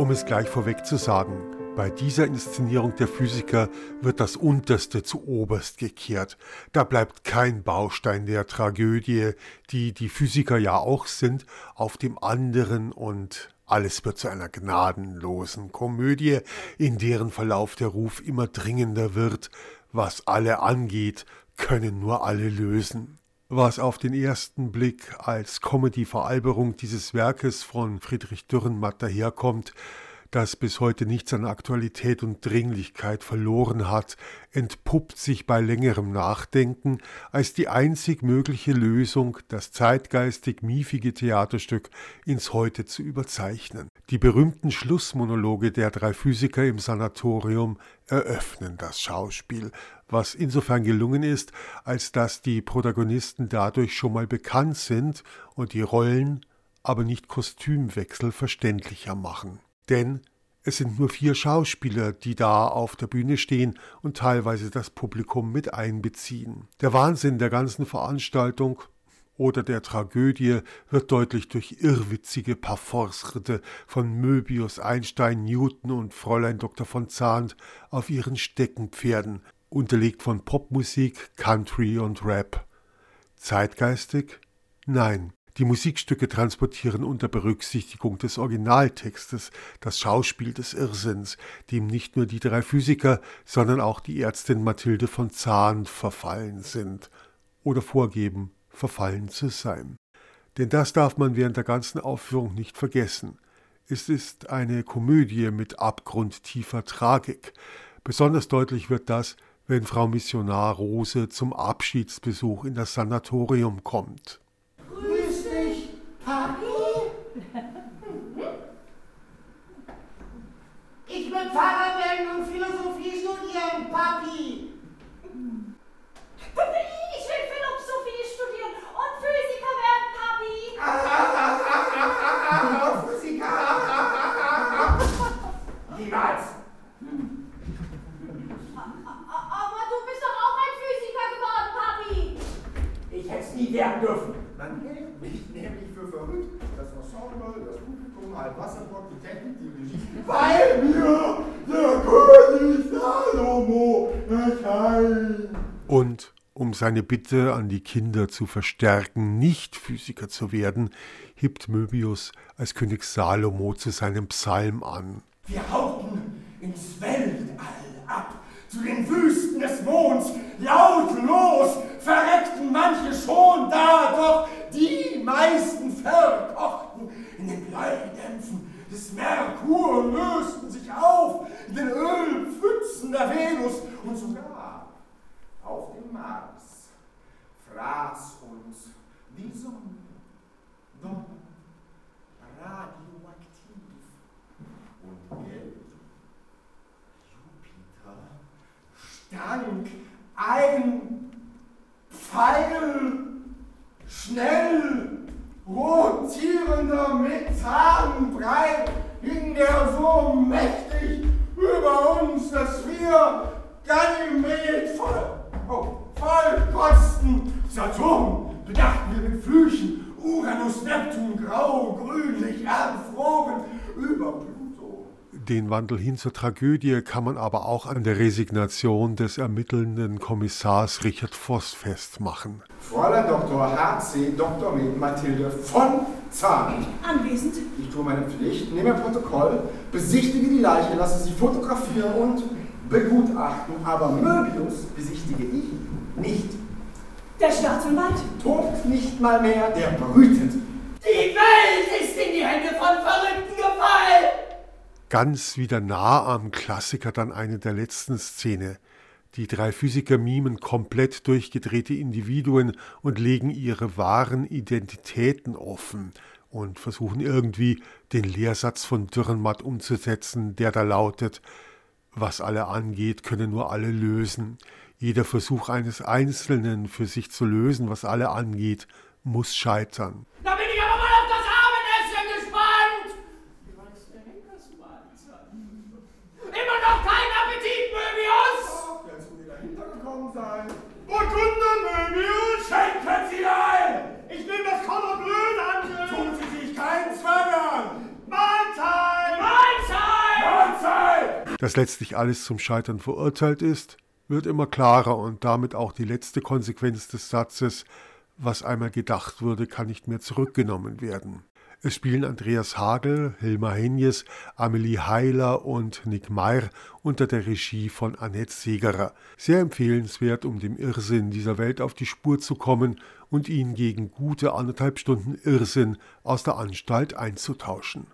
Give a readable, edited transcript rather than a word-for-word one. Um es gleich vorweg zu sagen, bei dieser Inszenierung der Physiker wird das Unterste zu Oberst gekehrt. Da bleibt kein Baustein der Tragödie, die Physiker ja auch sind, auf dem anderen und alles wird zu einer gnadenlosen Komödie, in deren Verlauf der Ruf immer dringender wird, was alle angeht, können nur alle lösen. Was auf den ersten Blick als Comedy-Veralberung dieses Werkes von Friedrich Dürrenmatt daherkommt, das bis heute nichts an Aktualität und Dringlichkeit verloren hat, entpuppt sich bei längerem Nachdenken als die einzig mögliche Lösung, das zeitgeistig miefige Theaterstück ins Heute zu überzeichnen. Die berühmten Schlussmonologe der drei Physiker im Sanatorium eröffnen das Schauspiel, was insofern gelungen ist, als dass die Protagonisten dadurch schon mal bekannt sind und die Rollen, aber nicht Kostümwechsel, verständlicher machen. Denn es sind nur 4 Schauspieler, die da auf der Bühne stehen und teilweise das Publikum mit einbeziehen. Der Wahnsinn der ganzen Veranstaltung oder der Tragödie wird deutlich durch irrwitzige Parforce-Ritte von Möbius, Einstein, Newton und Fräulein Dr. von Zahnd auf ihren Steckenpferden, unterlegt von Popmusik, Country und Rap. Zeitgeistig? Nein. Die Musikstücke transportieren unter Berücksichtigung des Originaltextes das Schauspiel des Irrsinns, dem nicht nur die drei Physiker, sondern auch die Ärztin Mathilde von Zahnd verfallen sind oder vorgeben, verfallen zu sein. Denn das darf man während der ganzen Aufführung nicht vergessen. Es ist eine Komödie mit abgrundtiefer Tragik. Besonders deutlich wird das, wenn Frau Missionar Rose zum Abschiedsbesuch in das Sanatorium kommt. Ich will Pfarrer werden und Philosophie studieren, Papi. Ich will Philosophie studieren und Physiker werden, Papi. Ah, Physiker. Niemals. Aber du bist doch auch ein Physiker geworden, Papi. Ich hätte es nie werden dürfen. Man hält mich nämlich für verrückt. Das Ensemble, das Publikum, Halbwasserbock, die Technik, die Regie. Weil mir der König Salomo erscheint. Und um seine Bitte an die Kinder zu verstärken, nicht Physiker zu werden, hebt Möbius als König Salomo zu seinem Psalm an. Wir hauten ins Weltall ab, zu den Wüsten des Monds, lautlos verreckten manche schon da, doch die meisten verkochten in den Bleidämpfen des Merkur, lösten sich auf in den Ölpfützen der Venus und sogar auf dem Mars fraß uns die Sonne noch radioaktiv und gelb. Jupiter stank ein Pfeil schnell rotierender Methanbrei hing der so mächtig über uns, dass wir Ganymed voll kosten. Saturn bedachten wir mit Flüchen, Uranus, Neptun, grau, grünlich, erfroren über Pluto. Den Wandel hin zur Tragödie kann man aber auch an der Resignation des ermittelnden Kommissars Richard Voss festmachen. Fräulein Dr. H.C. Dr. med. Mathilde von Zahnd. Anwesend. Ich tue meine Pflicht, nehme ein Protokoll, besichtige die Leiche, lasse sie fotografieren und begutachten. Aber Möbius besichtige ich nicht. Der Staatsanwalt tobt nicht mal mehr, der brütet. Die Welt ist in die Hände von Verrückten gefallen. Ganz wieder nah am Klassiker dann eine der letzten Szene. Die drei Physiker mimen komplett durchgedrehte Individuen und legen ihre wahren Identitäten offen und versuchen irgendwie den Lehrsatz von Dürrenmatt umzusetzen, der da lautet: Was alle angeht, können nur alle lösen. Jeder Versuch eines Einzelnen für sich zu lösen, was alle angeht, muss scheitern. Da bin ich aber mal auf das Abendessen gespannt! Wie war das der Henkersmahlzeit? Immer noch kein Appetit, Möbius! Oh, jetzt muss ich dahinter gekommen sein. Oh, Kunde, Möbius! Schenken Sie ein! Ich nehme das Korn und Blöd an! Tun Sie sich keinen Zwang an! Mahlzeit! Mahlzeit! dass letztlich alles zum Scheitern verurteilt ist, wird immer klarer und damit auch die letzte Konsequenz des Satzes, was einmal gedacht wurde, kann nicht mehr zurückgenommen werden. Es spielen Andreas Hagel, Hilmar Henjes, Amelie Heiler und Nick Mayr unter der Regie von Annette Segerer. Sehr empfehlenswert, um dem Irrsinn dieser Welt auf die Spur zu kommen und ihn gegen gute 1,5 Stunden Irrsinn aus der Anstalt einzutauschen.